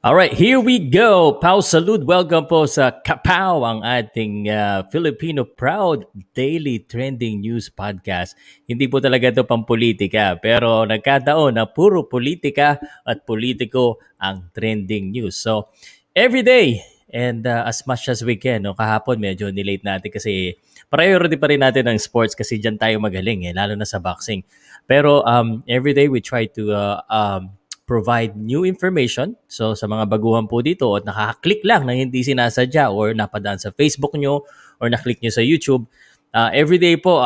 Alright, here we go. Pau Salud, welcome po sa Kapaw, ang ating Filipino Proud Daily Trending News Podcast. Hindi po talaga ito pampolitika, pero nagkataon na puro politika at politiko ang trending news. So, every day and as much as we can. No, kahapon medyo nilate natin kasi priority pa rin natin ang sports kasi dyan tayo magaling, lalo na sa boxing. Pero every day we try to provide new information. So sa mga baguhan po dito at nakaklik lang na hindi sinasadya or napadaan sa Facebook nyo or naklik nyo sa YouTube, everyday po,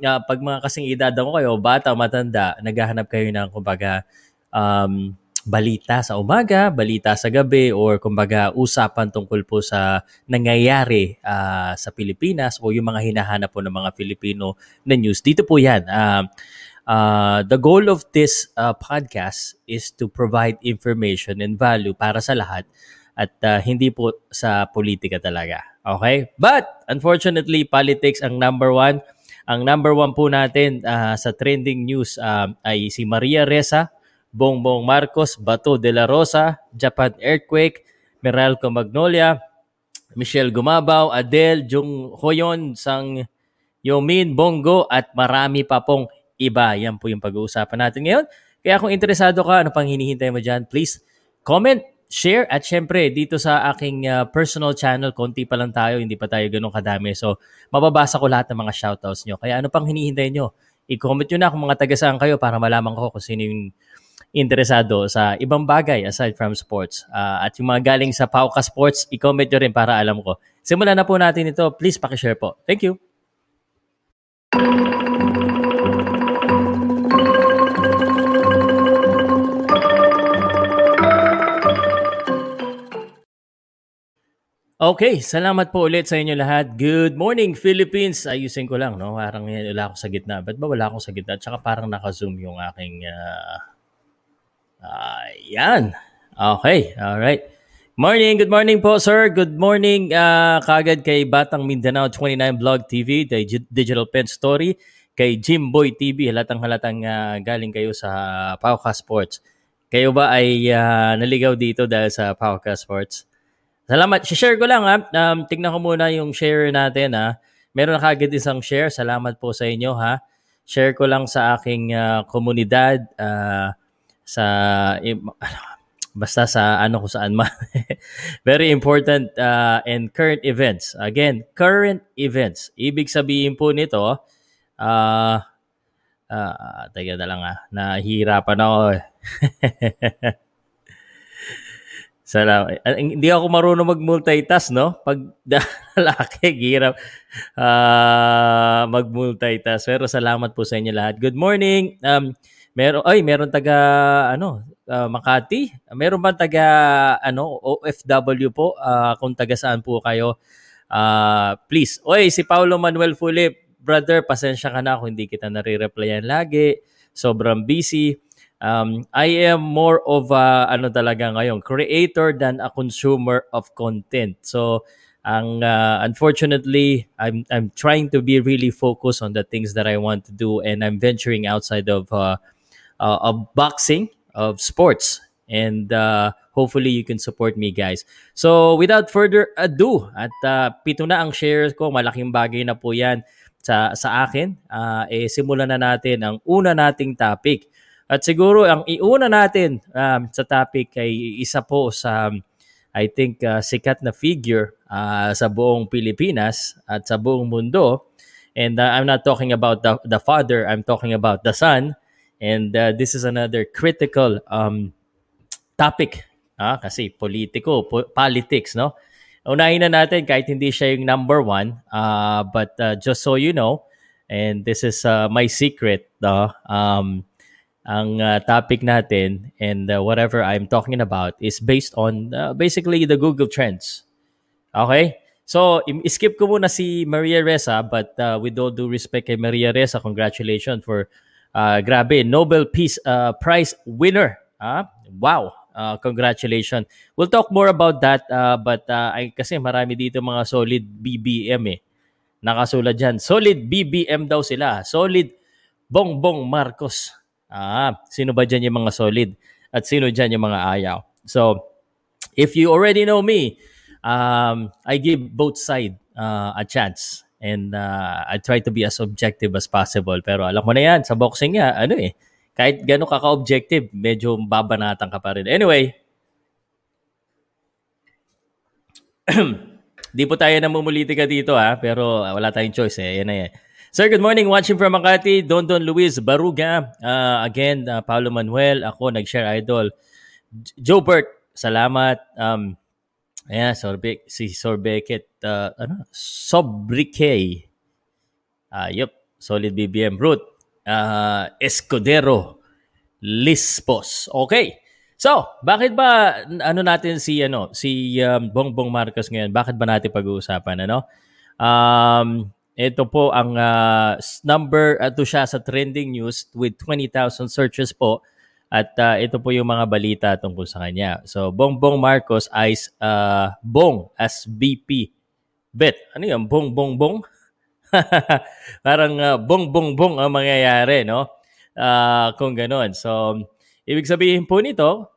pag mga kasing edad ko kayo, bata o matanda, naghahanap kayo ng kumbaga balita sa umaga, balita sa gabi, or kumbaga usapan tungkol po sa nangyayari sa Pilipinas o yung mga hinahanap po ng mga Pilipino na news. Dito po yan. The goal of this podcast is to provide information and value para sa lahat at hindi po sa politika talaga. Okay? But, unfortunately, politics ang number one. Ang number one po natin sa trending news ay si Maria Ressa, Bongbong Marcos, Bato dela Rosa, Japan Earthquake, Meralco Magnolia, Michelle Gumabao, Adele, Jung Ho-yeon, Son Heung-min, Bong Go, at marami pa pong iba. Yan po yung pag-uusapan natin ngayon. Kaya kung interesado ka, ano pang hinihintay mo dyan, please comment, share, at syempre dito sa aking personal channel, konti pa lang tayo, hindi pa tayo ganun kadami. So, mababasa ko lahat ng mga shoutouts nyo. Kaya ano pang hinihintay nyo? I-comment nyo na kung mga taga saan kayo para malaman ko kung sino yung interesado sa ibang bagay aside from sports. At yung mga galing sa Pauka Sports, i-comment nyo rin para alam ko. Simulan na po natin ito. Please pakishare po. Thank you. Okay, salamat po ulit sa inyo lahat. Good morning, Philippines! Ayusin ko lang, no? Parang wala ako sa gitna. Ba't ba wala ako sa gitna? Tsaka parang naka-zoom yung aking... yan. Okay, alright. Morning, good morning po, sir. Good morning kagad kay Batang Mindanao 29 Vlog TV, kay Digital Pen Story, kay Jimboy TV. Halatang-halatang galing kayo sa Pauka Sports. Kayo ba ay naligaw dito dahil sa Pauka Sports? Salamat. Share ko lang ha. Tignan ko muna yung share natin ha. Meron na kagad isang share. Salamat po sa inyo ha. Share ko lang sa aking komunidad basta sa ano kung saan man. Very important and current events. Again, current events. Ibig sabihin po nito teka na lang ha. Nahihirapan ako eh. Salamat. Hindi ako marunong mag-multitask, no? Pag lalaki, hirap mag-multitask. Pero salamat po sa inyo lahat. Good morning. Meron taga Makati. Meron ba taga OFW po? Kung taga saan po kayo? Please. Oy, si Paulo Manuel Fulip, brother, pasensya ka na kung hindi kita nare-replyan lagi. Sobrang busy. I am more of a creator than a consumer of content. So, unfortunately, I'm trying to be really focused on the things that I want to do, and I'm venturing outside of boxing, of sports, and hopefully you can support me, guys. So, without further ado, at 7 na ang shares ko, malaking bagay na po yan sa akin. Simulan na natin ang una nating topic. At siguro, ang iuna natin sa topic ay isa po sa, I think, sikat na figure sa buong Pilipinas at sa buong mundo. And I'm not talking about the father, I'm talking about the son. And this is another critical topic kasi politics, no? Unahin na natin kahit hindi siya yung number one, but just so you know, and this is my secret, ang topic natin and whatever I'm talking about is based on basically the Google Trends. Okay? So, skip ko muna si Maria Ressa, but with all due respect kay Maria Ressa, congratulations for Nobel Peace Prize winner. Wow! Congratulations. We'll talk more about that, but kasi marami dito mga solid BBM eh. Nakasulat dyan. Solid BBM daw sila. Solid Bongbong Marcos. Sino ba dyan yung mga solid? At sino dyan yung mga ayaw? So, If you already know me, I give both sides a chance. And I try to be as objective as possible. Pero alam mo na yan, sa boxing nga, ano eh, kahit gano'n ka ka-objective, medyo babanatan ka pa rin. Anyway, di po tayo namumulitika dito ha, pero wala tayong choice eh. Yan na yan. Sir, good morning. Watching from Makati, Don Luis Baruga. Again, Paolo Manuel, ako, nag-share idol. Jobert, salamat. Ayan, Sorbeket. Sobrike. Yup, solid BBM route. Escudero. Lispos. Okay. So, bakit ba natin si Bongbong Marcos ngayon? Bakit ba natin pag-uusapan ito po ang number ito siya sa trending news with 20,000 searches po. At ito po yung mga balita tungkol sa kanya. So, Bongbong Marcos eyes Bong as BP. Bet. Ano yung Bong? Parang Bong ang mangyayari, no? Kung ganun. So, ibig sabihin po nito,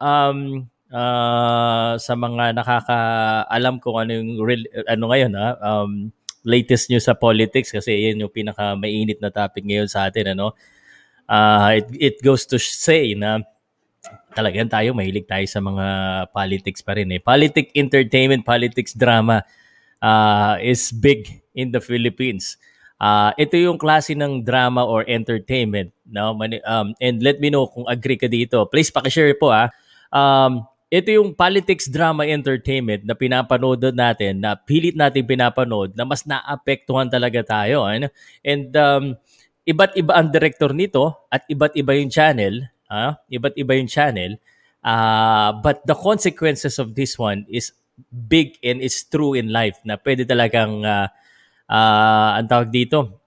sa mga nakakaalam kung ano yung ngayon, latest news sa politics, kasi yun yung pinaka-mainit na topic ngayon sa atin, ano? It goes to say na talagang tayo, mahilig tayo sa mga politics pa rin. Eh. Politic entertainment, politics drama is big in the Philippines. Ito yung klase ng drama or entertainment. No? And let me know kung agree ka dito. Please pakishare po. Ito yung politics drama entertainment na pinapanood natin, na pilit natin pinapanood, na mas naapektuhan talaga tayo. Ano? And iba't-iba ang director nito at iba't-iba yung channel. But the consequences of this one is big and is true in life na pwede talagang, ang tawag dito,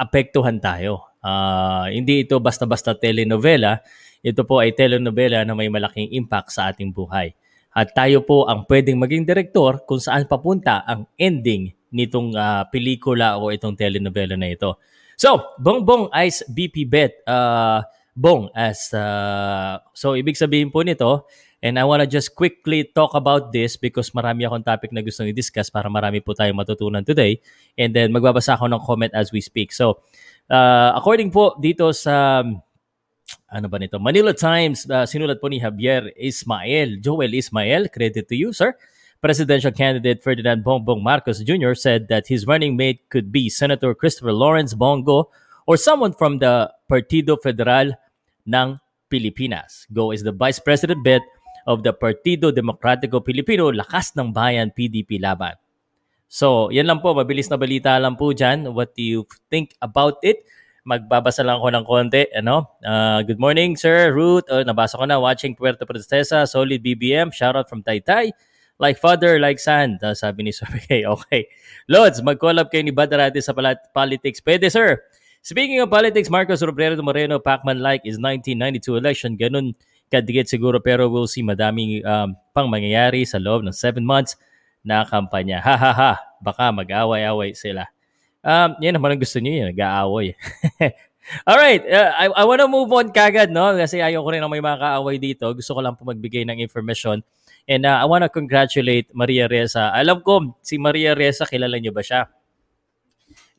apektuhan tayo. Hindi ito basta-basta telenovela. Ito po ay telenovela na may malaking impact sa ating buhay. At tayo po ang pwedeng maging director kung saan papunta ang ending nitong pelikula o itong telenovela na ito. So, Bongbong Ice BP Bet, Bong as, so ibig sabihin po nito, and I wanna just quickly talk about this because marami akong topic na gusto i-discuss para marami po tayong matutunan today, and then magbabasa ako ng comment as we speak. So, according po dito sa, Manila Times, sinulat po ni Javier Ismael, Joel Ismael, credit to you, sir. Presidential candidate Ferdinand Bongbong Marcos Jr. said that his running mate could be Senator Christopher Lawrence Bong Go or someone from the Partido Federal ng Pilipinas. Go is the vice president bet of the Partido Democratico Pilipino, Lakas ng Bayan, PDP Laban. So, yan lang po. Mabilis na balita lang po dyan. What do you think about it? Magbabasa lang ako ng konti. Good morning, Sir Ruth. Nabasa ko na. Watching Puerto Princesa. Solid BBM. Shoutout from Taytay. Like father, like son. Sabi ni Sir, okay. Lods, mag-collab kayo ni Badarate sa politics. Pwede, sir. Speaking of politics, Marcos Robredo Moreno, Pacman-like is 1992 election. Ganun kadikit siguro, pero we'll see madaming pang mangyayari sa loob ng 7 months na kampanya. Ha. Baka mag-away-away sila. Yan naman ang gusto niyo, yun. Nag-aaway. Alright, I want to move on kagad, no? Kasi ayaw ko rin na may mga kaaway dito. Gusto ko lang po magbigay ng information. And I want to congratulate Maria Ressa. Alam ko, si Maria Ressa, kilala niyo ba siya?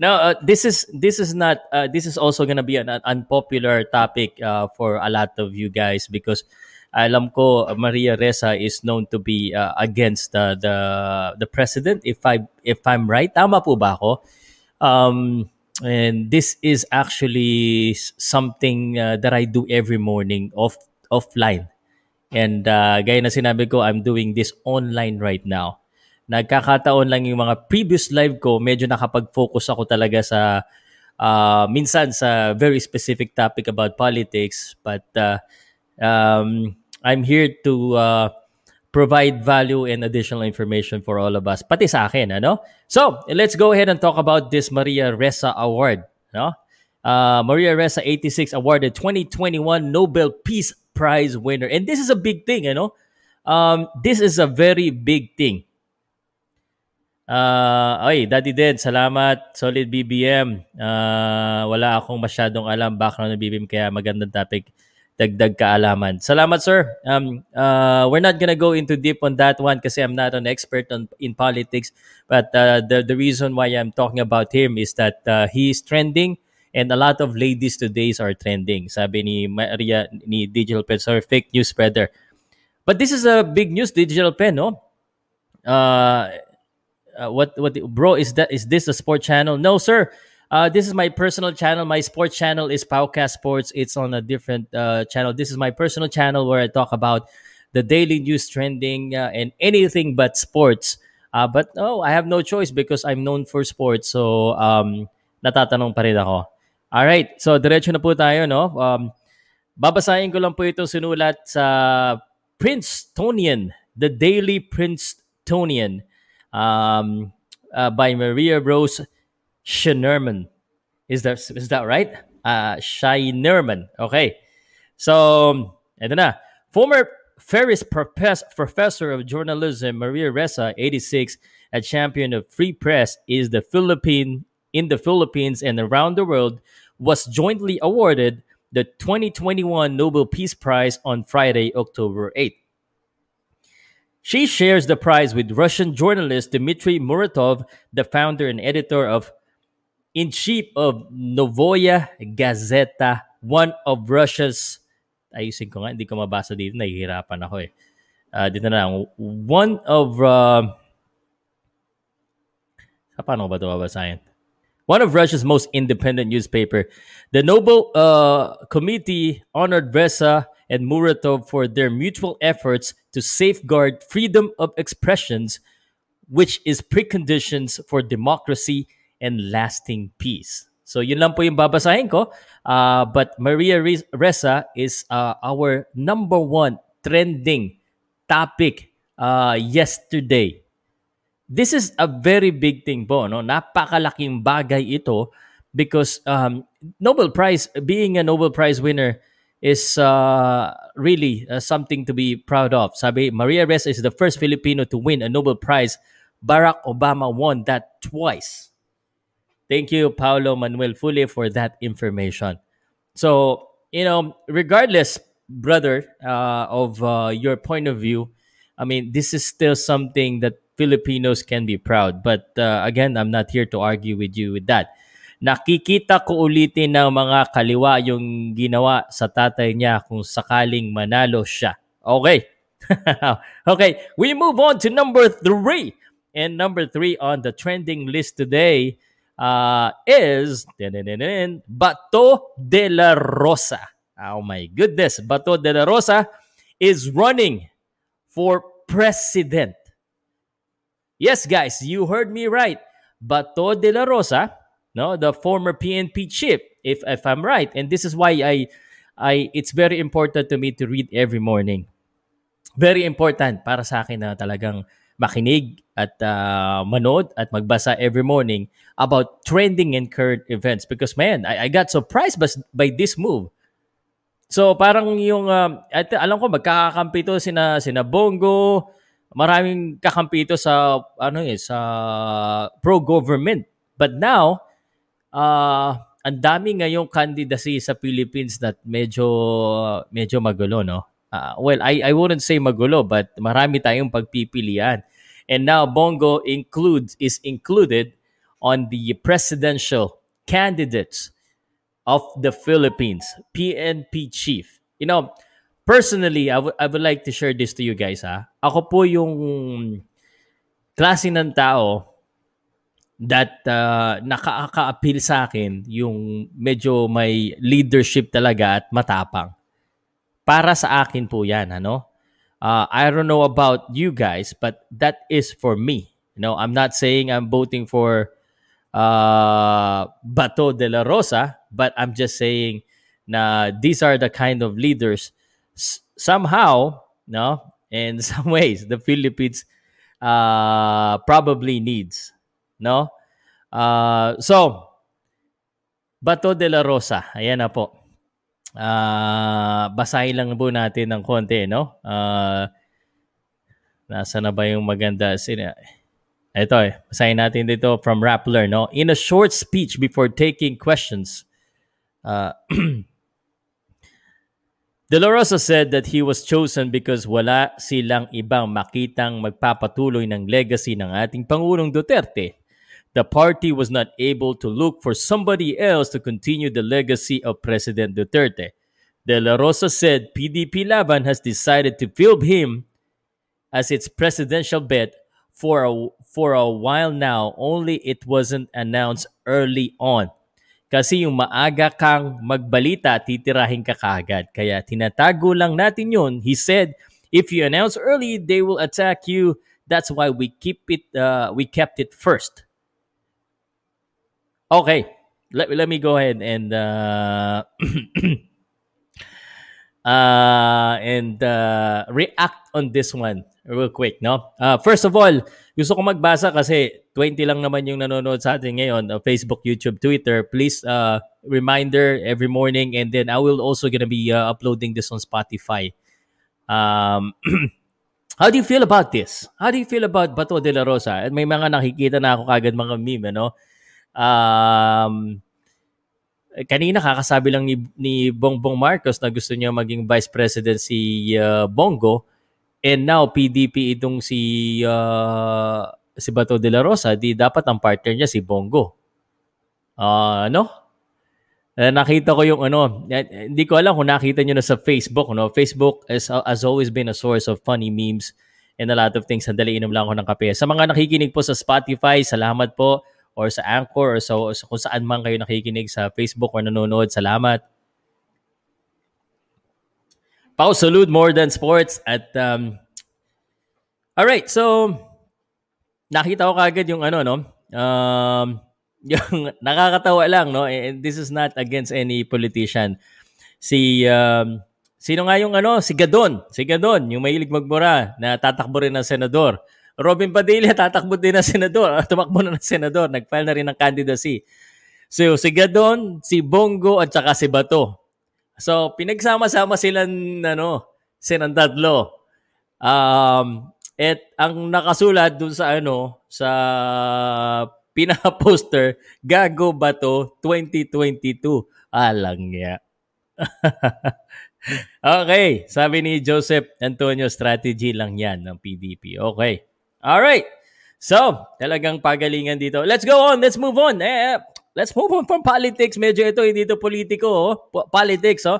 Now, this is also gonna be an unpopular topic for a lot of you guys because alam ko Maria Ressa is known to be against the president. If I'm right, tama po ba ako? And this is actually something that I do every morning offline. And gaya na sinabi ko, I'm doing this online right now. Nagkakataon lang yung mga previous live ko, medyo nakapag-focus ako talaga sa, minsan sa very specific topic about politics. But I'm here to provide value and additional information for all of us, pati sa akin. So, let's go ahead and talk about this Maria Ressa Award. Maria Ressa 86 awarded 2021 Nobel Peace Prize winner. And this is a big thing, This is a very big thing. Daddy Den, salamat. Solid BBM. Wala akong masyadong alam background ng BBM, kaya magandang topic. dagdag kaalaman. Salamat, sir. We're not gonna go into deep on that one kasi I'm not an expert in politics. But the reason why I'm talking about him is that he is trending and a lot of ladies today are trending. Sabi ni Maria, ni Digital Pen, sorry, fake news spreader. But this is a big news, Digital Pen, no? What bro, is this a sport channel? No, sir. This is my personal channel. My sports channel is Pauka Sports. It's on a different channel. This is my personal channel where I talk about the daily news trending and anything but sports. But no, I have no choice because I'm known for sports. So natatanong pa rin ako. All right. So diretso na po tayo, no? Babasahin ko lang po itong sinulat sa Princetonian, the Daily Princetonian, by Maria Rose Shinerman. Is that right? Shinerman. Okay. So, eto na. Former Ferris Professor of Journalism Maria Ressa, 86, a champion of free press in the Philippines and around the world, was jointly awarded the 2021 Nobel Peace Prize on Friday, October 8th. She shares the prize with Russian journalist Dmitry Muratov, the founder and editor in chief of Novaya Gazeta, one of Russia's, ayusin ko nga, hindi ko mabasa dito, nahihirapan ako eh. Dito na lang, one of, paano ba ito babasahin? One of Russia's most independent newspaper. The Nobel Committee honored Ressa and Muratov for their mutual efforts to safeguard freedom of expressions, which is preconditions for democracy and lasting peace. So yun lang po yung babasahin ko. But Maria Ressa is our number one trending topic yesterday. This is a very big thing po, no? Napakalaking bagay ito because Nobel Prize, being a Nobel Prize winner is really something to be proud of. Sabi, Maria Ressa is the first Filipino to win a Nobel Prize. Barack Obama won that twice. Thank you, Paolo Manuel Fule, for that information. So, you know, regardless, brother, of your point of view, I mean, this is still something that Filipinos can be proud. But again, I'm not here to argue with you with that. Nakikita ko ulitin ng mga kaliwa yung ginawa sa tatay niya kung sakaling manalo siya. Okay. Okay, we move on to number 3. And number 3 on the trending list today is Bato dela Rosa. Oh my goodness. Bato dela Rosa is running for president. Yes, guys, you heard me right. Bato dela Rosa, no, the former PNP chief, if I'm right. And this is why I it's very important to me to read every morning. Very important para sa akin na talagang makinig at manood at magbasa every morning about trending and current events. Because, man, I got surprised by this move. So, parang yung, alam ko, magkakakampi ito sina Bong Go, maraming kakampi ito sa, sa pro-government. But now, ang dami ngayong candidacy sa Philippines na medyo magulo, no? Well, I wouldn't say magulo, but marami tayong pagpipilian. And now Bongo is included on the presidential candidates of the Philippines, PNP chief. You know, personally, I would like to share this to you guys. Ako po yung klase ng tao that nakaka-appeal sa akin, yung medyo may leadership talaga at matapang. Para sa akin po yan, ano? I don't know about you guys, but that is for me. You know, I'm not saying I'm voting for Bato de la Rosa, but I'm just saying na these are the kind of leaders somehow, no, in some ways, the Philippines probably needs, no? So, Bato de la Rosa, ayan na po. Basahin lang po natin ng konti, no? Nasa na ba yung maganda? Ito eh, basahin natin dito from Rappler, no? In a short speech before taking questions, De La Rosa said that he was chosen because wala silang ibang makitang magpapatuloy ng legacy ng ating Pangulong Duterte. The party was not able to look for somebody else to continue the legacy of President Duterte. De La Rosa said PDP Laban has decided to film him as its presidential bet for a while now, only it wasn't announced early on. Kasi yung maaga kang magbalita, titirahin ka kaagad. Kaya tinatago lang natin yun. He said, if you announce early, they will attack you. That's why we kept it first. Okay, let me go ahead and react on this one real quick, no? First of all, gusto ko magbasa kasi 20 lang naman yung nanonood sa atin ngayon, Facebook, YouTube, Twitter. Please, reminder every morning, and then I will also gonna be uploading this on Spotify. How do you feel about this? How do you feel about Bato de la Rosa? At may mga nakikita na ako kagad mga meme, ano? Kanina kakasabi lang ni Bongbong Marcos na gusto niya maging Vice President si Bong Go, and now PDP itong si Bato de la Rosa. Di dapat ang partner niya si Bong Go. Nakita ko yung hindi ko alam kung nakita niyo na sa Facebook, no? Facebook has always been a source of funny memes and a lot of things. Sandali, inom lang ako ng kape. Sa mga nakikinig po sa Spotify, salamat po, or sa Anchor, or sa kung saan man kayo nakikinig sa Facebook or nanonood, salamat. Pao salute more than sports at all right, so nakita ko kagad yung yung nakakatawa lang, no? And this is not against any politician. Sino nga yung si Gadon, yung mahilig magmura, na tatakbo rin ng senador. Robin Padilla tatakbo din ng senador. Tumakbo na ng senador, nag-file na rin ng candidacy. So si Gadon, si Bongo at saka si Bato. So pinagsama-sama silang silang tatlo. At ang nakasulat dun sa pina-poster, Gago Bato 2022. Alang niya. Okay, sabi ni Joseph Antonio, strategy lang yan ng PDP. Okay. Alright. So, talagang pagalingan dito. Let's go on. Let's move on. Let's move on from politics. Medyo ito, hindi ito politiko. Oh. Politics, oh.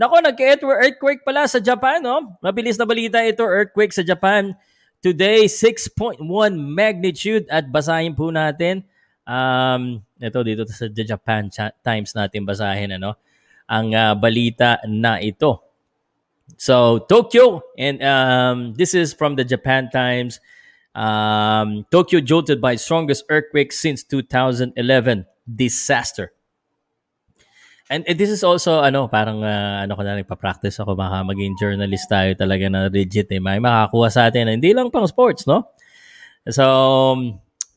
Nako, nagka-earthquake pala sa Japan, oh. Mabilis na balita ito, earthquake sa Japan. Today, 6.1 magnitude, at basahin po natin. Ito dito sa Japan Times natin basahin ang balita na ito. So, Tokyo, and this is from the Japan Times. Tokyo jolted by strongest earthquake since 2011. Disaster. And this is also nagpa-practice ako, baka maging journalist tayo talaga na legit, may makakuha sa atin, hindi lang pang sports, no? So,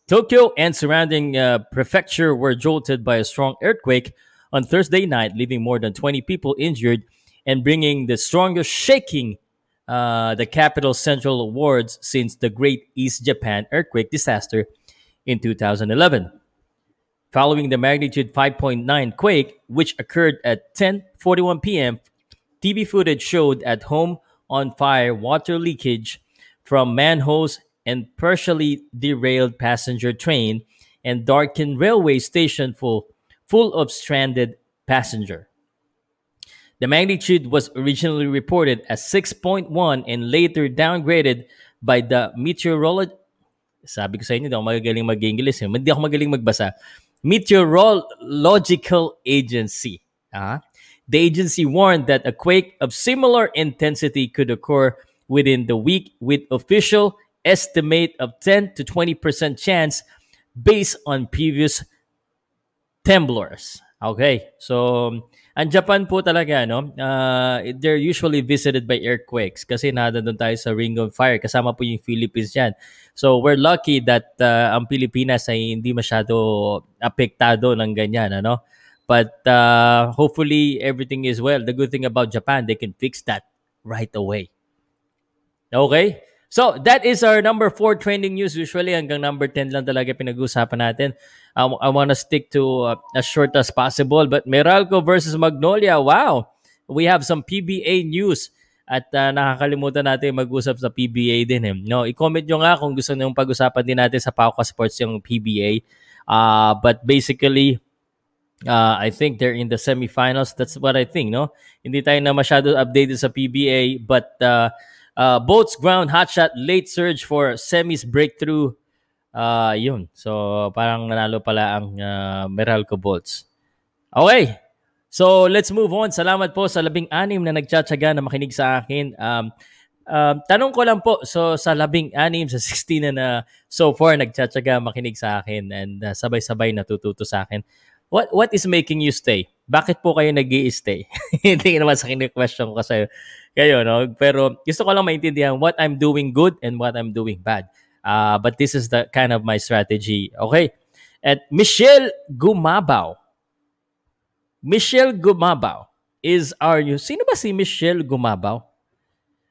Tokyo and surrounding prefecture were jolted by a strong earthquake on Thursday night, leaving more than 20 people injured and bringing the strongest shaking the capital's central wards since the Great East Japan earthquake disaster in 2011. Following the magnitude 5.9 quake, which occurred at 10:41 p.m., TV footage showed at home on fire, water leakage from manholes, and partially derailed passenger train and darkened railway station full of stranded passenger. The magnitude was originally reported as 6.1 and later downgraded by the meteorologist. Sabi ko sa inyo, hindi ako magaling magbasa. Meteorological Agency. The agency warned that a quake of similar intensity could occur within the week, with official estimate of 10 to 20% chance based on previous tremblers. Okay, so ang Japan po talaga, they're usually visited by earthquakes kasi nandoon tayo sa Ring of Fire, kasama po yung Philippines dyan. So we're lucky that ang Pilipinas ay hindi masyado apektado ng ganyan, But hopefully everything is well. The good thing about Japan, they can fix that right away. Okay? So that is our number 4 trending news. Usually hanggang number 10 lang talaga pinag-uusapan natin. I want to stick to as short as possible. But Meralco versus Magnolia, wow. we have some PBA news. At nakakalimutan natin mag-usap sa PBA din. Eh. No, i-comment nyo nga kung gusto nyo pag-usapan din natin sa Pauka Sports yung PBA. But basically, I think they're in the semifinals. That's what I think, no? Hindi tayo na masyado updated sa PBA. But Boats ground hotshot late surge for semis breakthrough. Yun. So parang nanalo pala ang Meralco Boats. Okay. So, let's move on. Salamat po sa 16 na nagtsatsaga na makinig sa akin. Tanong ko lang po, so sa 16, sa 16 na so far nagtsatsaga makinig sa akin and sabay-sabay natututo sa akin. What is making you stay? Bakit po kayo nag-i-stay? Hindi naman sa akin yung question ko kasi kayo, no? Pero gusto ko lang maintindihan what I'm doing good and what I'm doing bad. But this is the kind of my strategy. Okay? At Michelle Gumabao is our news. Sino ba si Michelle Gumabao?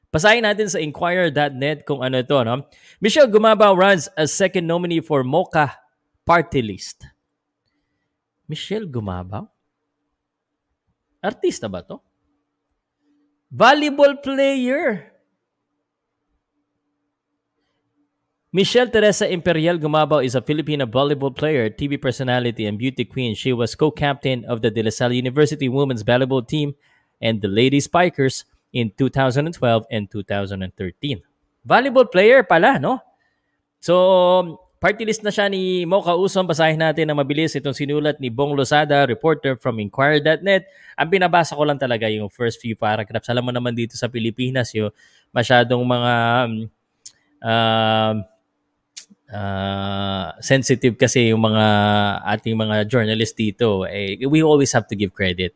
Pasahin natin sa Inquire.net kung ano ito. No? Michelle Gumabao runs as second nominee for Mocha Party List. Michelle Gumabao? Artista ba to? Volleyball player. Michelle Teresa Imperial Gumabao is a Filipina volleyball player, TV personality, and beauty queen. She was co-captain of the De La Salle University women's volleyball team and the Ladies Spikers in 2012 and 2013. Volleyball player pala, no? So, party list na siya ni Mocha Uson. Basahin natin na mabilis itong sinulat ni Bong Lozada, reporter from Inquire.net. Ang binabasa ko lang talaga yung first few paragraphs. Alam mo naman dito sa Pilipinas, yung masyadong mga... sensitive kasi yung mga ating mga journalists dito. We always have to give credit.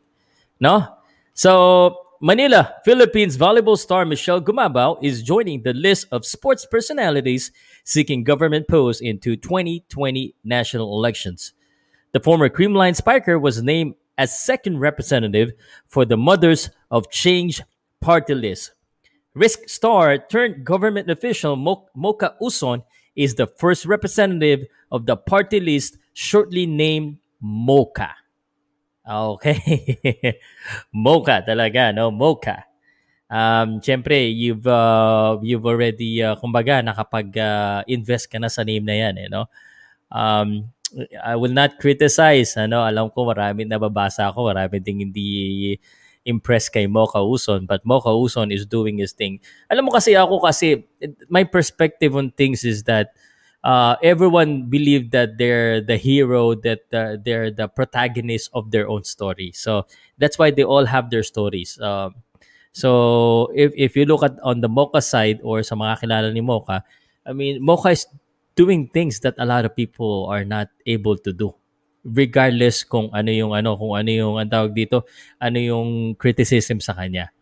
No? So, Manila, Philippines volleyball star Michelle Gumabao is joining the list of sports personalities seeking government posts into 2020 national elections. The former Creamline Spiker was named as second representative for the Mothers of Change Party List. Risk star turned government official Mocha Uson is the first representative of the party list shortly named Mocha. Okay. Mocha talaga, no? Mocha. Siyempre, you've already, kumbaga, nakapag-invest ka na sa name na yan, eh, no? I will not criticize, ano? Alam ko, marami nababasa ako, marami ding hindi... impressed kay Mocha Uson, but Mocha Uson is doing his thing. Alam mo kasi ako, my perspective on things is that everyone believed that they're the hero, that they're the protagonist of their own story. So that's why they all have their stories. So if you look at on the Mocha side or sa mga kilala ni Mocha, I mean, Mocha is doing things that a lot of people are not able to do. Regardless kung ano yung ang tawag dito, ano yung criticism sa kanya.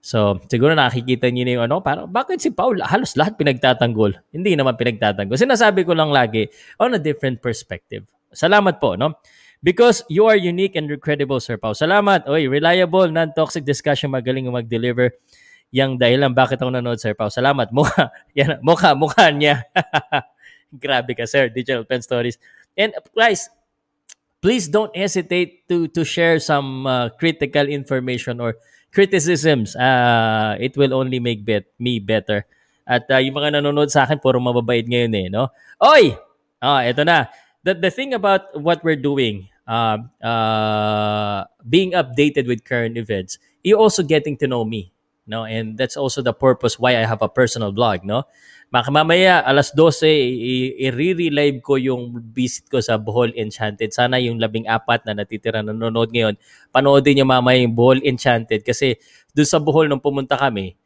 So, siguro nakikita niyo na yung parang bakit si Paul halos lahat pinagtatanggol. Hindi naman pinagtatanggol. Sinasabi ko lang lagi on a different perspective. Salamat po, no? Because you are unique and incredible, Sir Paul. Salamat. Oy, reliable, non-toxic discussion, magaling mag-deliver. Yang dahilan bakit ako nanood, Sir Paul. Salamat. Mukha. Yan, mukha niya. Grabe ka, Sir. Digital Pen Stories. And guys, please don't hesitate to share some critical information or criticisms. It will only make me better. At yung mga nanonood sa akin, puro mababait ngayon eh, no? Oy! Eto na. The thing about what we're doing, being updated with current events, you're also getting to know me. No? And that's also the purpose why I have a personal blog, no? Mamaya, 12:00, i-re-relive ko yung visit ko sa Bohol Enchanted. Sana yung 14 na natitira na nanonood ngayon, panoodin niyo mamaya yung Bohol Enchanted. Kasi doon sa Bohol nung pumunta kami,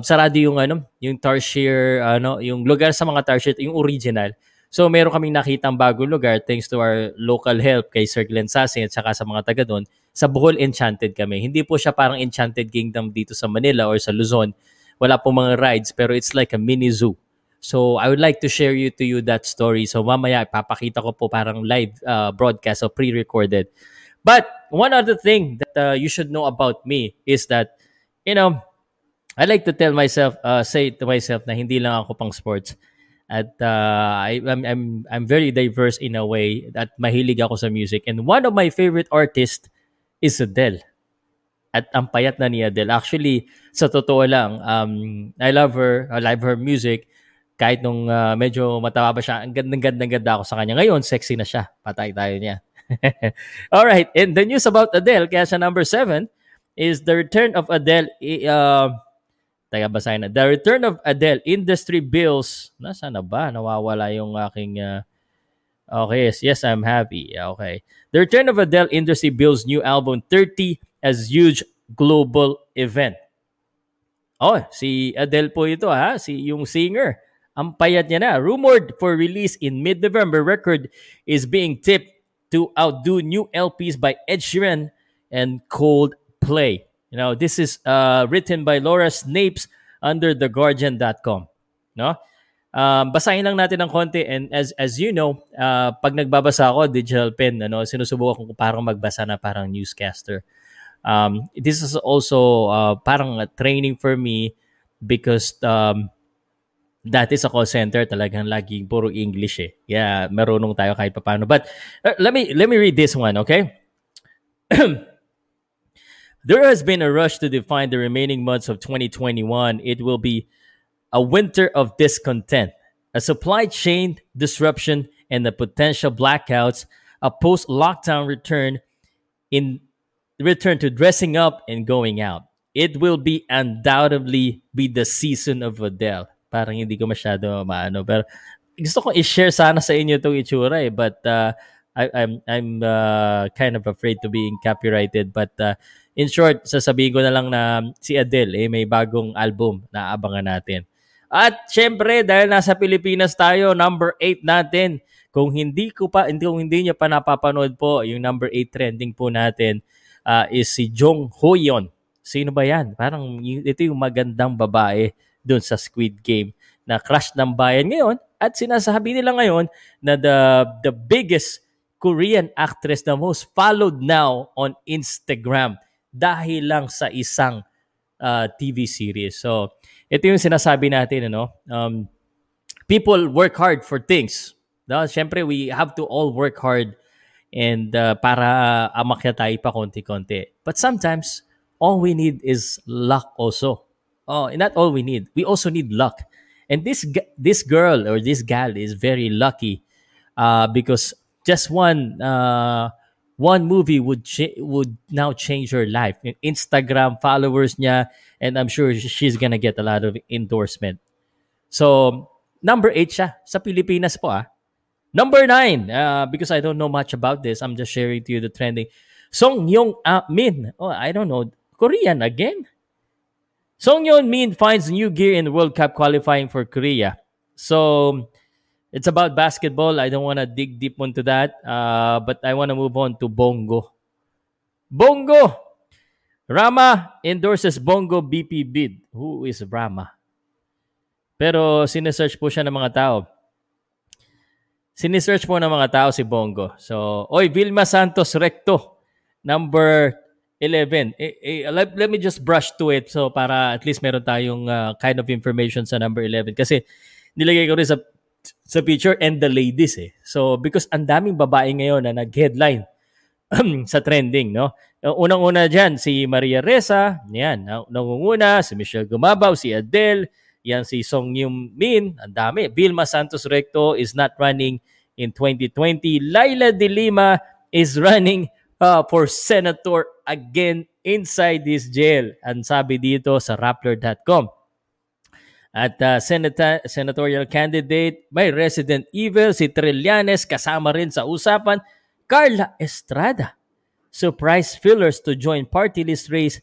sarado yung, yung tarsier, yung lugar sa mga tarsier, yung original. So, meron kaming nakitang bagong lugar thanks to our local help kay Sir Glenn Sassing at saka sa mga taga doon. Sa Bohol, enchanted kami. Hindi po siya parang Enchanted Kingdom dito sa Manila or sa Luzon. Wala po mga rides pero it's like a mini zoo. So, I would like to share to you that story. So, mamaya ipapakita ko po parang live broadcast or pre-recorded. But, one other thing that you should know about me is that, I like to tell myself, say to myself na hindi lang ako pang sports. At I'm very diverse in a way that mahilig ako sa music. And one of my favorite artists is Adele. at ang payat na ni Adele. Actually, sa totoo lang, I love her music. Kahit nung medyo mataba pa siya, ang ganda ako sa kanya. Ngayon, sexy na siya. Patay tayo niya. Alright, and the news about Adele, kaya siya number 7, is the return of Adele. Basahin na. The return of Adele industry bills. Nasaan na ba? Nawawala yung aking... Okay, yes, I'm happy. Okay. The return of Adele industry bills new album 30 as huge global event. Oh, si Adele po ito ha, si yung singer. Ang payat niya na. Rumored for release in mid-November, record is being tipped to outdo new LPs by Ed Sheeran and Coldplay. You know, this is written by Laura Snapes under theguardian.com. No? Basahin lang natin ng konti, and as you know, pag nagbabasa ako, digital pen, ano, sinusubukan ko parang magbasa na parang newscaster. This is also parang a training for me because dati sa call center talagang laging puro English eh. Yeah, marunong tayo kahit paano. But let me read this one, okay? There has been a rush to define the remaining months of 2021. It will be a winter of discontent, a supply chain disruption and the potential blackouts, a post-lockdown return to dressing up and going out. It will be undoubtedly be the season of Adele. Parang hindi ko masyado maano, pero gusto kong i-share sana sa inyo itong itsura eh, but I'm kind of afraid to being copyrighted, but in short, sasabihin ko na lang na si Adele eh, may bagong album na abangan natin. At syempre, dahil nasa Pilipinas tayo, number 8 natin. Kung hindi niya pa napapanood po, yung number 8 trending po natin is si Jung Ho-yeon. Sino ba yan? Parang ito yung magandang babae doon sa Squid Game na crush ng bayan ngayon, at sinasabi nila ngayon na the biggest Korean actress, the most followed now on Instagram dahil lang sa isang TV series. So, ito yung sinasabi natin, ano? People work hard for things. No? Siyempre, we have to all work hard and para amakya tayo pa konti-konti. But sometimes, all we need is luck also. Oh, and not all we need. We also need luck. And this girl or this gal is very lucky because just one movie would now change her life. Instagram followers niya, and I'm sure she's gonna get a lot of endorsement. So, number 8 siya sa Pilipinas po ah. Number 9, because I don't know much about this, I'm just sharing to you the trending. Son Heung-min. Oh, I don't know. Korean again? Son Heung-min finds new gear in the World Cup qualifying for Korea. So, it's about basketball. I don't want to dig deep into that. But I want to move on to Bong Go. Bong Go! Rama endorses Bong Go BP bid. Who is Rama? Pero sinesearch po siya ng mga tao. Sinesearch po ng mga tao si Bong Go. So, oy, Vilma Santos Recto. Number 11. Let me just brush to it. So, para at least meron tayong kind of information sa number 11. Kasi nilagay ko rin sa picture and the ladies eh. So, because ang daming babae ngayon na nag-headline sa trending, no? Unang-una dyan, si Maria Ressa, yan, nangunguna, si Michelle Gumabao, si Adele, yan si Son Heung-min, ang dami. Vilma Santos Recto is not running in 2020. Laila De Lima is running for senator again inside this jail. Ang sabi dito sa Rappler.com. At senatorial candidate, may resident evil, si Trillanes, kasama rin sa usapan, Carla Estrada. Surprise fillers to join party list race.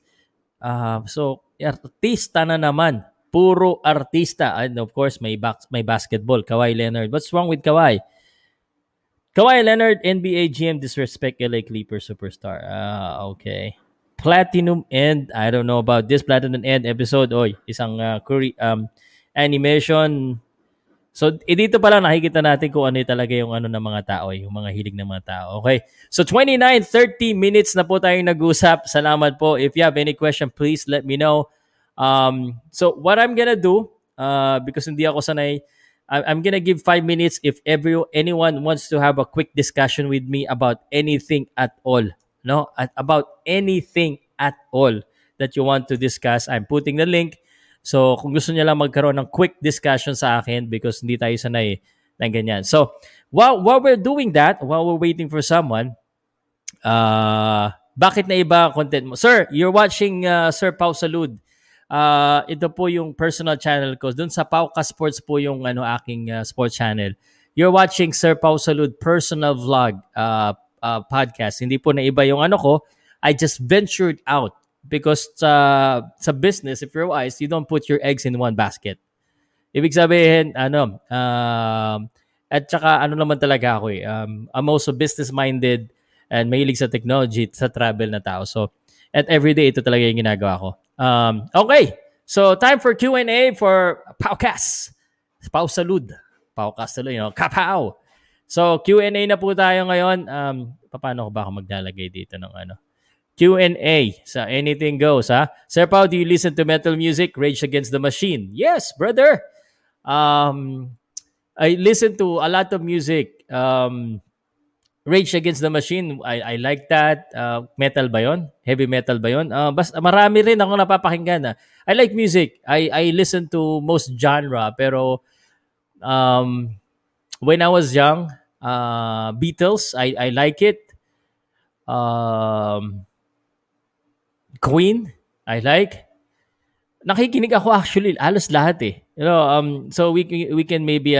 So, artista na naman. Puro artista. And of course, may basketball. Kawhi Leonard. What's wrong with Kawhi? Kawhi Leonard, NBA GM, disrespect LA Clippers superstar. Okay. Platinum End. I don't know about this Platinum End episode. Oy, isang animation. So, dito pa lang nakikita natin kung ano talaga yung ano ng mga tao, yung mga hilig ng mga tao. Okay. So, 29-30 minutes na po tayong nag-usap. Salamat po. If you have any question, please let me know. So, what I'm gonna do, because hindi ako sanay, I'm gonna give 5 minutes if anyone wants to have a quick discussion with me about anything at all. No, about anything at all that you want to discuss, I'm putting the link. So kung gusto niya lang magkaroon ng quick discussion sa akin because hindi tayo sanay ng ganyan. So while we're doing that, while we're waiting for someone, bakit na iba content mo? Sir, you're watching Sir Pau Salud. Ito po yung personal channel ko. Doon sa Pauka Sports po yung aking sports channel. You're watching Sir Pau Salud personal vlog podcast. Hindi po na iba yung ko. I just ventured out because sa business, if you're wise, you don't put your eggs in one basket. Ibig sabihin, at saka naman talaga ako eh. I'm also business-minded and mahilig sa technology, sa travel na tao. So, at everyday, ito talaga yung ginagawa ko. Okay, so time for Q&A for Paukas. Paukas Salud, kapaw. So, Q&A na po tayo ngayon. Paano ko ba ako maglalagay dito ng Q&A. So, anything goes, ha? Sir Pao, do you listen to metal music? Rage Against the Machine. Yes, brother. I listen to a lot of music. Rage Against the Machine, I like that. Metal ba yun? Heavy metal ba yun? Basta marami rin ako napapakinggan. I like music. I listen to most genre. Pero when I was young, Beatles, I like it. Queen, I like. Nakikinig ako actually, alos lahat eh. So we can maybe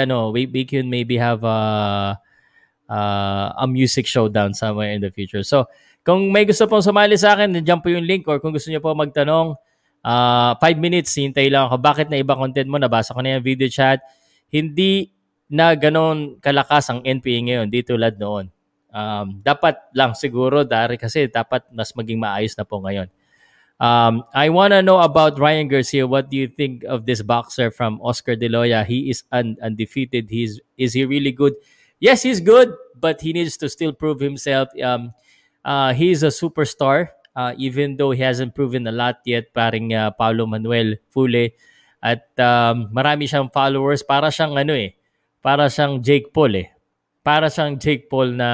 we can maybe have a music showdown somewhere in the future. So, kung may gusto pong sumali sa akin, nandiyan po yung link, or kung gusto niyo po magtanong, 5 minutes, hintay lang ako. Bakit na iba content mo? Nabasa ko na yung video chat. Hindi na ganoon kalakas ang NPA ngayon, di tulad noon. Dapat lang siguro, kasi dapat mas maging maayos na po ngayon. I want to know about Ryan Garcia. What do you think of this boxer from Oscar De Loya? He is undefeated. Is he really good? Yes, he's good, but he needs to still prove himself. He's a superstar, even though he hasn't proven a lot yet, parang Paulo Manuel Fule. At marami siyang followers. Para siyang para siyang Jake Paul eh. Para siyang Jake Paul na,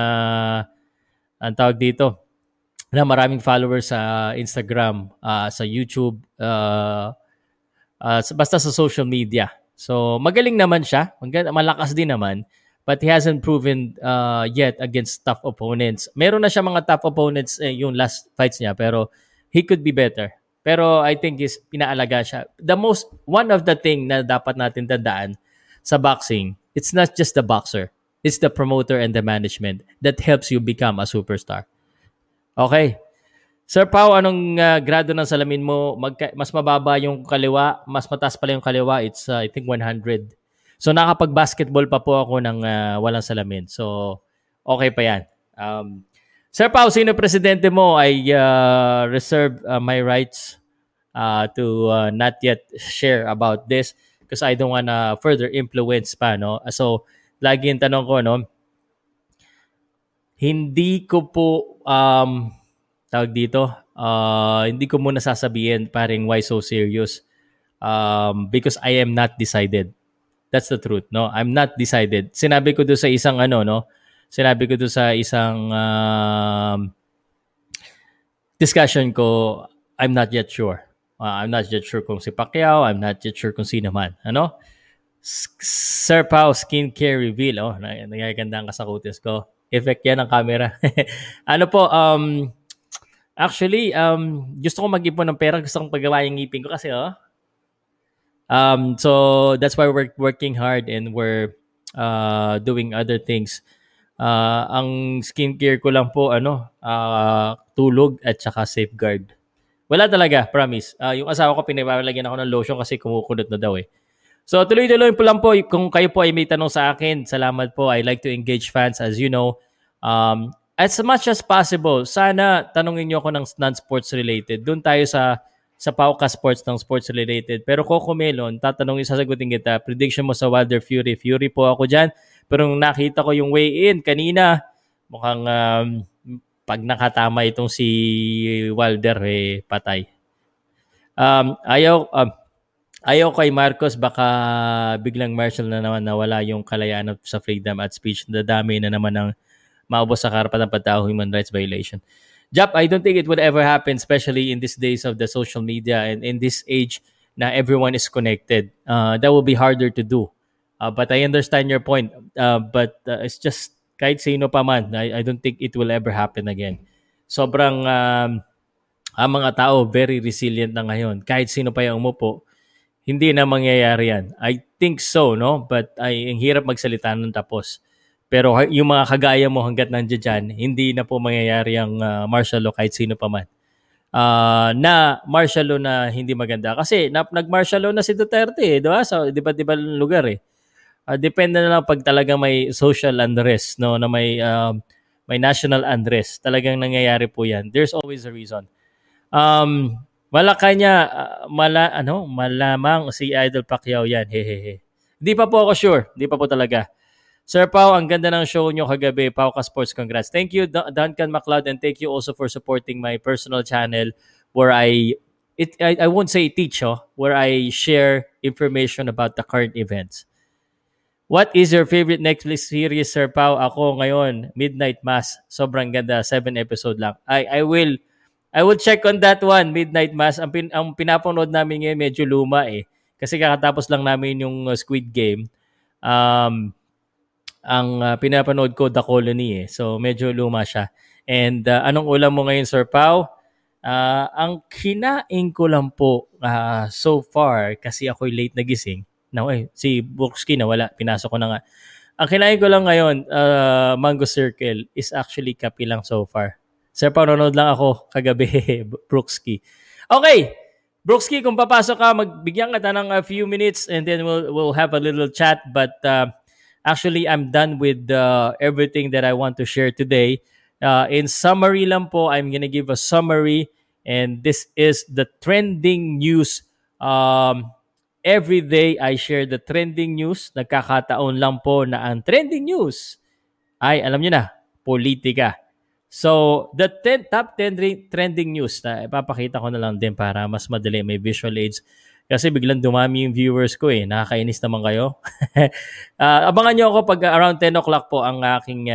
ang tawag dito, na maraming followers sa Instagram, sa YouTube, basta sa social media. So magaling naman siya. Malakas din naman. But he hasn't proven yet against tough opponents. Meron na siya mga tough opponents yung last fights niya, pero he could be better. Pero I think is pinaalaga siya. One of the thing na dapat natin tandaan sa boxing, it's not just the boxer. It's the promoter and the management that helps you become a superstar. Okay. Sir Pao, anong grado ng salamin mo? Mas mababa yung kaliwa, mas mataas pala yung kaliwa. It's I think 100. So, nakapag-basketball pa po ako ng walang salamin. So, okay pa yan. Sir Pao, sino presidente mo? I reserve my rights to not yet share about this because I don't want to further influence pa, no? So, lagi yung tanong ko, no? Hindi ko po, hindi ko muna sasabihin, parang why so serious? Because I am not decided. That's the truth, no? I'm not decided. Sinabi ko doon sa isang discussion ko, I'm not yet sure. I'm not yet sure kung si Pacquiao, I'm not yet sure kung sino man. Sir Pao, skincare reveal. Nagaganda ang kasakutis ko. Effect yan ang camera. Gusto ko mag-ipon ng pera. Gusto kong paggawa yung ngipin ko kasi, so that's why we're working hard and we're doing other things. Ang skincare ko lang po tulog at saka safeguard. Wala talaga, promise. Yung asawa ko pinapalagyan ako ng lotion kasi kumukunot na daw eh. So tuloy-tuloy po lang po kung kayo po ay may tanong sa akin. Salamat po. I like to engage fans as you know. As much as possible, sana tanungin niyo ako ng non-sports related. Doon tayo sa Pauka Sports ng sports related. Pero Coco Melon, tatanungin, sasagutin kita. Prediction mo sa Wilder Fury. Fury po ako dyan. Pero nung nakita ko yung weigh-in kanina, mukhang pag nakatama itong si Wilder, patay. Ayaw kay Marcos, baka biglang martial na naman, nawala yung kalayaan sa freedom at speech. Dadami na naman ang maubos sa karapat ng patao, human rights violation. Jap, I don't think it would ever happen, especially in these days of the social media and in this age na everyone is connected. That will be harder to do. But I understand your point. But it's just kahit sino pa man, I don't think it will ever happen again. Sobrang ang mga tao very resilient na ngayon. Kahit sino pa yung umupo, hindi na mangyayari yan. I think so, no? But ang hirap magsalita ng tapos. Pero yung mga kagaya mo hanggat nandiyan dyan, hindi na po mangyayari ang martial law kahit sino pa man. Na martial law na hindi maganda. Kasi nag-martial law na si Duterte, eh, diba? Sa iba't-ibang lugar eh. Depende na lang pag talaga may social unrest, no, na may national unrest. Talagang nangyayari po 'yan. There's always a reason. Malamang si Idol Pacquiao 'yan. Hehehe. Hindi pa po ako sure. Hindi pa po talaga. Sir Pao, ang ganda ng show nyo kagabi. Pauka Sports, congrats. Thank you, Duncan MacLeod, and thank you also for supporting my personal channel where I won't say teach, where I share information about the current events. What is your favorite Netflix series, Sir Pao? Ako ngayon, Midnight Mass. Sobrang ganda, 7 episode lang. I will check on that one, Midnight Mass. Ang pinapanood namin ngayon medyo luma eh. Kasi kakatapos lang namin yung Squid Game. Ang pinapanood ko, The Colony eh. So medyo luma siya. And anong ulam mo ngayon, Sir Pao? Ang kinain ko lang po so far, kasi ako'y late nagising. No, si Bukski na wala, pinasok ko na nga. Ang kinain ko lang ngayon, Mango Circle, is actually kape lang so far. Sir, panonood lang ako kagabi, Brooksky. Okay, Brooksky, kung papasok ka, magbigyan ka ng a few minutes and then we'll have a little chat. But actually, I'm done with everything that I want to share today. In summary lang po, I'm gonna give a summary. And this is the trending news. Every day, I share the trending news. Nagkakataon lang po na ang trending news ay, alam nyo na, politika. So, the top 10 trending news na ipapakita ko na lang din para mas madali, may visual aids. Kasi biglang dumami yung viewers ko eh. Nakakainis naman kayo. Abangan nyo ako pag around 10 o'clock po ang aking,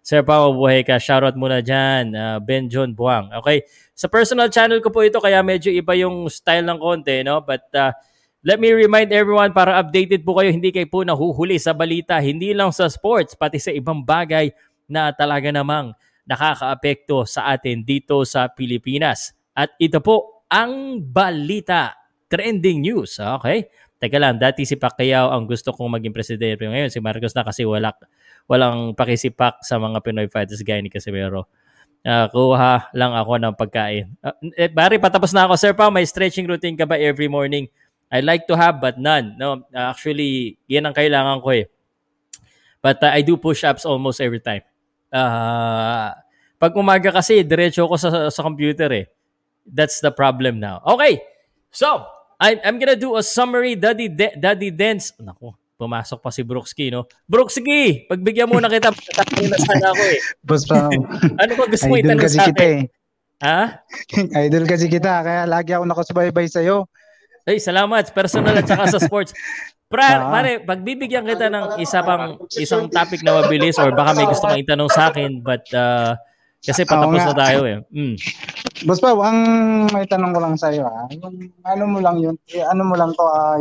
Sir Pao, buhay ka. Shoutout muna dyan. Ben John Buang. Okay. Sa personal channel ko po ito, kaya medyo iba yung style ng konti, no? But let me remind everyone, para updated po kayo, hindi kayo po nahuhuli sa balita. Hindi lang sa sports, pati sa ibang bagay na talaga namang nakakaapekto sa atin dito sa Pilipinas. At ito po ang balita. Trending news. Okay. Teka lang, dati si Pacquiao ang gusto kong maging presidente. Ngayon si Marcos na kasi walang pakisipak sa mga Pinoy fighters gaya ni Casimero. Kuha lang ako ng pagkain. Bari, patapos na ako. Sir Pa, may stretching routine ka ba every morning? I like to have but none. No, actually, yan ang kailangan ko eh. But I do push-ups almost every time. Pag umaga kasi, diretso ko sa computer eh. That's the problem now. Okay, so I'm gonna do a summary, Daddy Dance. Naku, pumasok pa si Brooksky, no? Brooksky, pagbigyan mo na kita. Matatapin na sana ako eh. Boss Pao. Ano ba gusto mo itanong sa akin? Ha? Idol kasi kita, kaya lagi ako nakasubaybay sa'yo. Ay, salamat. Personal at saka sa sports. Pare, pagbibigyan kita ng isang topic na mabilis or baka may gusto kang itanong sa akin, but kasi patapos na tayo eh. Boss Pao, ang may tanong ko lang sa'yo yung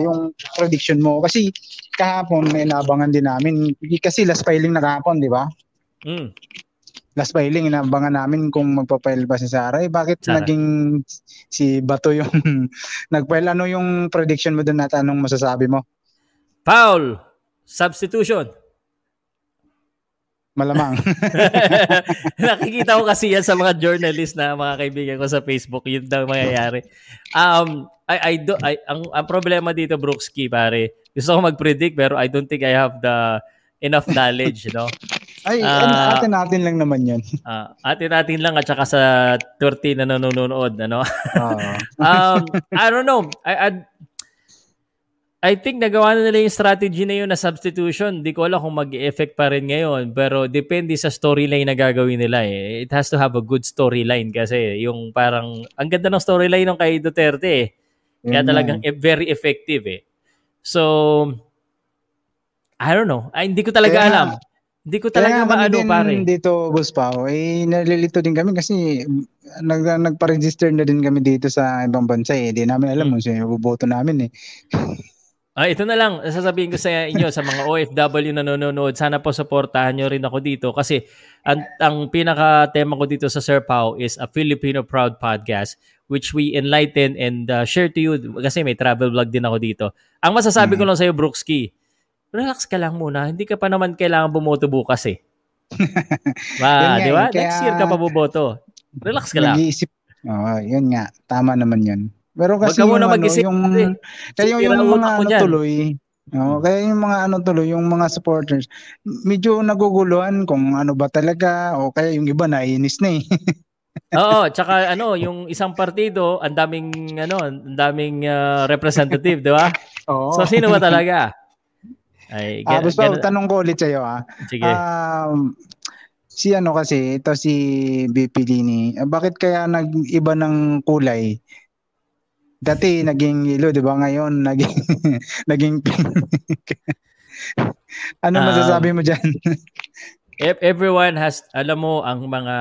yung prediction mo. Kasi kahapon may inaabangan din namin. Kasi last filing na kahapon, di ba? Mm. Last filing, inaabangan namin kung magpapail ba si Sarah. Bakit naging si Bato yung nagpail? Ano yung prediction mo doon at anong masasabi mo? Foul! Substitution! Malamang. Nakikita ko kasi yan sa mga journalist na mga kaibigan ko sa Facebook. Yun daw mangyayari. Ang problema dito, Brooksky, pare. Gusto ko mag-predict pero I don't think I have the enough knowledge, you know? Ay, atin-atin lang naman yun. Atin-atin lang at saka sa 13 na nanonood, ano? I don't know. I think nagawa na nila yung strategy na yun na substitution. Di ko alam kung mag-effect pa rin ngayon. Pero depende sa storyline na gagawin nila eh. It has to have a good storyline kasi yung parang... Ang ganda ng storyline ng kay Duterte eh. Kaya talagang very effective eh. So, I don't know. Hindi ko talaga alam. Hindi ko talaga maano, pare. Dito, boss Pao, eh, nalilito din kami kasi nagpa-register na din kami dito sa ibang bansa eh. Hindi namin alam kung sino boboto namin eh. Ah, ito na lang. Sasabihin ko sa inyo, sa mga OFW na nanonood, sana po supportahan nyo rin ako dito kasi ang pinaka-tema ko dito sa Sir Pao is a Filipino Proud Podcast which we enlighten and share to you kasi may travel vlog din ako dito. Ang masasabi ko lang sa'yo, Brookski, relax ka lang muna. Hindi ka pa naman kailangan bumoto bukas eh. Ba, di ba? Kaya... next year ka pa buboto. Relax ka lang. Mag-iisip. Oh, yun nga. Tama naman yun. Pero kasi yung, ano, yung mga ano tuloy, no? Kaya yung mga ano tuloy, yung mga supporters, medyo naguguluhan kung ano ba talaga o kaya yung iba naiinis na eh. Oo, tsaka ano, yung isang partido, ang daming representative, di ba? Oo. So sino ba talaga? Ay, basta tanong ko ulit sa'yo ah. Sige. Si ano kasi, ito si BP Lini. Bakit kaya nag-iba ng kulay? Dati naging yellow, di ba? Ngayon naging pink. Ano masasabi mo dyan? Everyone has, alam mo, ang mga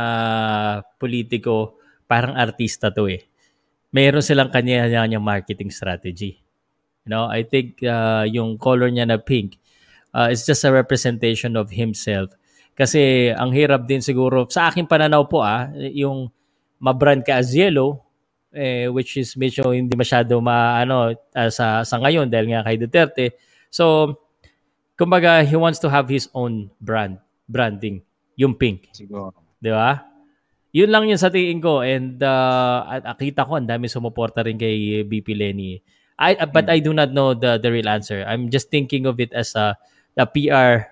politiko, parang artista to eh. Meron silang kanya-kanyang marketing strategy. No, I think yung color niya na pink is just a representation of himself. Kasi ang hirap din siguro, sa aking pananaw po yung mabrand ka as yellow, which is medyo hindi masyado sa ngayon dahil nga kay Duterte. So, kumbaga, he wants to have his own branding, yung pink. Siguro. Di ba? Yun lang yun sa tingin ko and akita ko ang dami sumuporta rin kay BP Lenny. But I do not know the real answer. I'm just thinking of it as a PR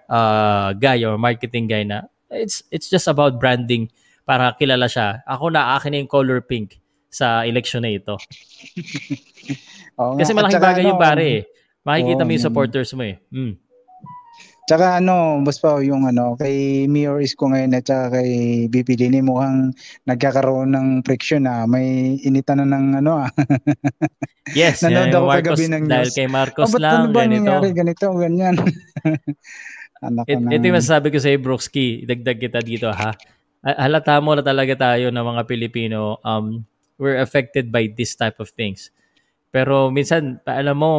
guy or marketing guy na it's just about branding para kilala siya. Ako na akin yung color pink sa election na ito. Kasi malaking bagay yung pare eh. Makikita mo yung supporters mo eh. Mm. Tsaka boss Pao, yung kay Mayor Isko ngayon at tsaka kay BP Lini, mukhang nagkakaroon ng friction may initan na ng Yes, nanood ako kagabi ng news. Dahil kay Marcos lang, ganito. Ano ba ganito, ganyan. Ito yung masasabi ko sa'yo, Brookski, dagdag kita dito ha. Halata mo na talaga tayo na mga Pilipino, we're affected by this type of things. Pero minsan, alam mo,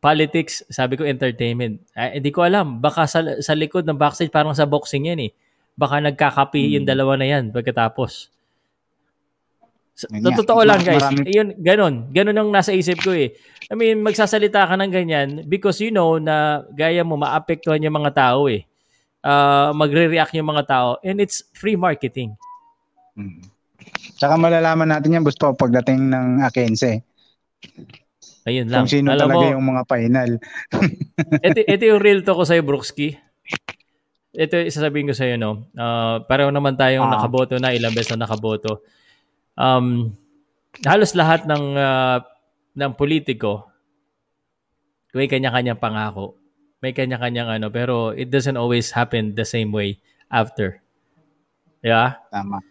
politics, sabi ko entertainment. Hindi ko alam. Baka sa likod ng backstage, parang sa boxing yan eh. Baka nagkakapi yung dalawa na yan pagkatapos. Totoo lang guys. Yun, ganun. Ganun ang nasa isip ko eh. I mean, magsasalita ka ng ganyan because you know na gaya mo, maapektuhan yung mga tao eh. Magre-react yung mga tao. And it's free marketing. Tsaka malalaman natin yan, Busto, pagdating ng Akense. Ayun lang. Kung sino alam talaga mo, yung mga final. ito yung real talk ko sa'yo, Brookski. Ito yung sasabihin ko sa'yo, no? Pareho naman tayong nakaboto na, ilang beses na nakaboto. Halos lahat ng politiko, may kanya-kanyang pangako. May kanya-kanyang pero it doesn't always happen the same way after. Diba? Tama.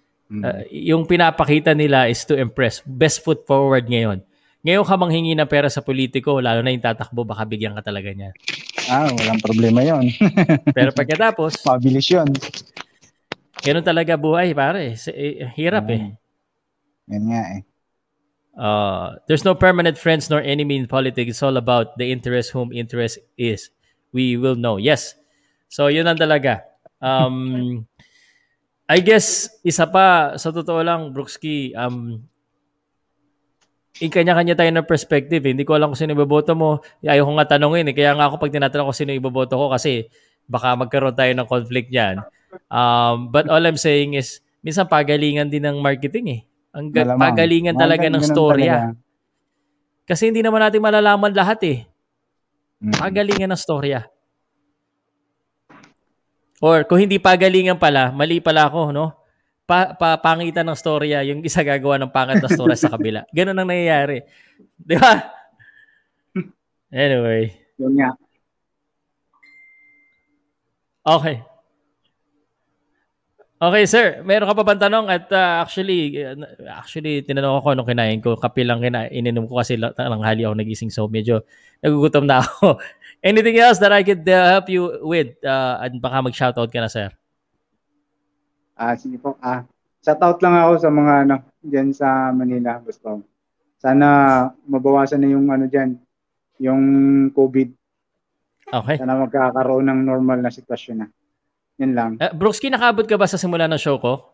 Yung pinapakita nila is to impress. Best foot forward ngayon. Ngayon ka manghingi ng pera sa politiko, lalo na yung tatakbo, baka bigyan ka talaga niya. Walang problema yon. Pero pagkatapos, pabilis yun. Ganun talaga buhay, pare. Hirap eh. Yan nga eh. There's no permanent friends nor enemy in politics. It's all about the interest whom interest is. We will know. Yes. So, yun ang talaga. I guess, isa pa, sa totoo lang, Brookski, in kanya-kanya tayo ng perspective. Hindi ko alam kung sino iboboto mo. Ayaw ko nga tanongin. Kaya nga ako pag tinatanong ko sino iboboto ko kasi baka magkaroon tayo ng conflict niyan. But all I'm saying is minsan pagalingan din ng marketing eh. Ang pagalingan talaga ng storya. Kasi hindi naman natin malalaman lahat eh. Pagalingan ng storya. Or kung hindi pagalingan pala, mali pala ako, no? Pangitan ng storya, yung isa gagawa ng pangat na storya sa kabila. Ganun ang nangyayari. Di ba? Anyway. Yun nga. Okay. Okay, sir. Meron ka pa bang tanong? At actually, tinanong ako anong kinain ko. Kape lang ininom ko kasi tanghali ako nagising. So, medyo nagugutom na ako. Anything else that I could help you with? Baka mag-shoutout ka na, sir. Sige po. Shoutout lang ako sa mga diyan sa Manila, Boston. Sana mabawasan na yung diyan, yung COVID. Okay. Sana magkakaroon ng normal na sitwasyon na. Yan lang. Broski, nakaabot ka ba sa simula ng show ko?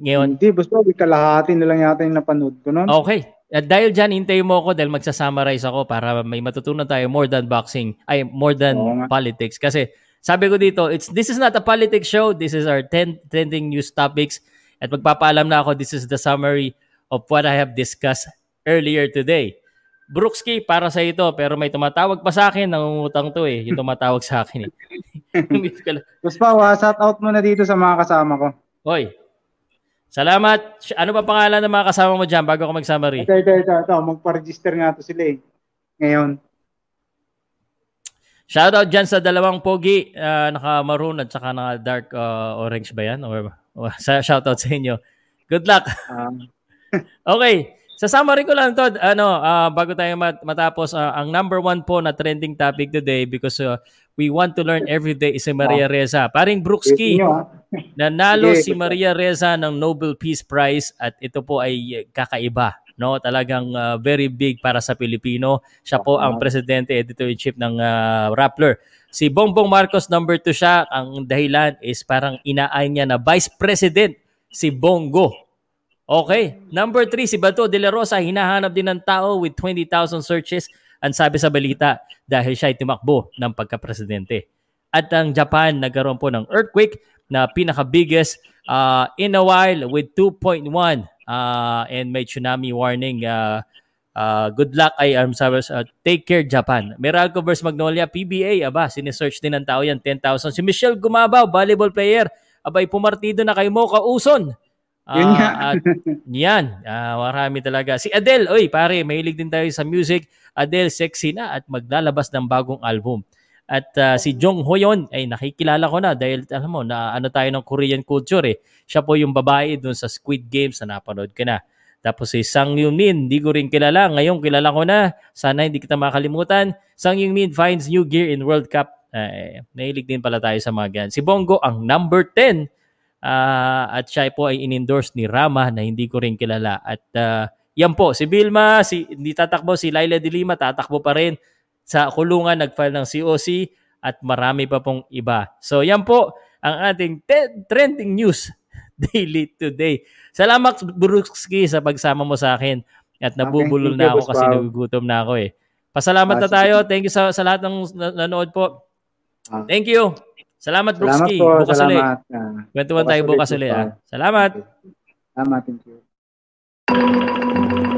Ngayon? Hindi, basta kalahati na lang yata yung napanood ko noon. Okay. At dahil dyan, hintayin mo ako dahil magsasummarize ako para may matutunan tayo more than politics. Kasi sabi ko dito, this is not a politics show. This is our 10 trending news topics. At magpapaalam na ako, this is the summary of what I have discussed earlier today. Brookski, para sa ito, pero may tumatawag pa sa akin, nangungutang to eh, yung tumatawag sa akin eh. Mas pa, shout out mo na dito sa mga kasama ko. Hoy, salamat. Ano ba pangalan ng mga kasama mo dyan bago ko mag-summary? Ito, magpa-register nga to sila eh, ngayon. Shout out dyan sa dalawang pogi, naka-maroon at saka naka-dark orange ba yan? Or, shout out sa inyo. Good luck. Okay. Sa summary ko lang, Todd, bago tayo matapos, ang number one po na trending topic today because we want to learn every day is si Maria Ressa. Paring Brookski, nanalo si Maria Ressa ng Nobel Peace Prize at ito po ay kakaiba. No? Talagang very big para sa Pilipino. Siya po ang presidente, editor-in-chief ng Rappler. Si Bongbong Marcos, number 2 siya. Ang dahilan is parang inaayin niya na vice president si Bong Go. Okay. Number 3, si Bato dela Rosa, hinahanap din ng tao with 20,000 searches, ang sabi sa balita, dahil siya ay tumakbo ng pagka-presidente. At ang Japan, nagkaroon po ng earthquake na pinaka-biggest in a while with 2.1 and may tsunami warning. Good luck. Take care, Japan. Meralco vs. Magnolia, PBA. Aba, sinesearch din ng tao yan, 10,000. Si Michelle Gumabao, volleyball player. Abay, pumartido na kay Mocha Uson. Marami talaga. Si Adele, oy pare, mahilig din tayo sa music. Adele, sexy na at maglalabas ng bagong album. At si Jung Ho-yeon, ay nakikilala ko na dahil alam mo, na ano tayo ng Korean culture eh. Siya po yung babae dun sa Squid Game na napanood ko na. Tapos si Son Heung-min, di ko rin kilala. Ngayon kilala ko na. Sana hindi kita makalimutan. Son Heung-min finds new gear in World Cup. Mahilig din pala tayo sa mga ganyan. Si Bong Go, ang number 10. At siya po ay in-endorse ni Rama na hindi ko rin kilala. At yan po, si Vilma, hindi tatakbo, si Laila de Lima, tatakbo pa rin sa kulungan, nag-file ng COC at marami pa pong iba. So yan po ang ating trending news daily today. Salamat Brooksky sa pagsama mo sa akin at nabubulol na ako kasi nagugutom na ako eh. Pasalamat na tayo. Thank you sa lahat ng nanood po. Thank you. Salamat, Brookski. Bukas ulit. Kwentuhan tayo bukas ulit. Salamat. Salamat. Thank you.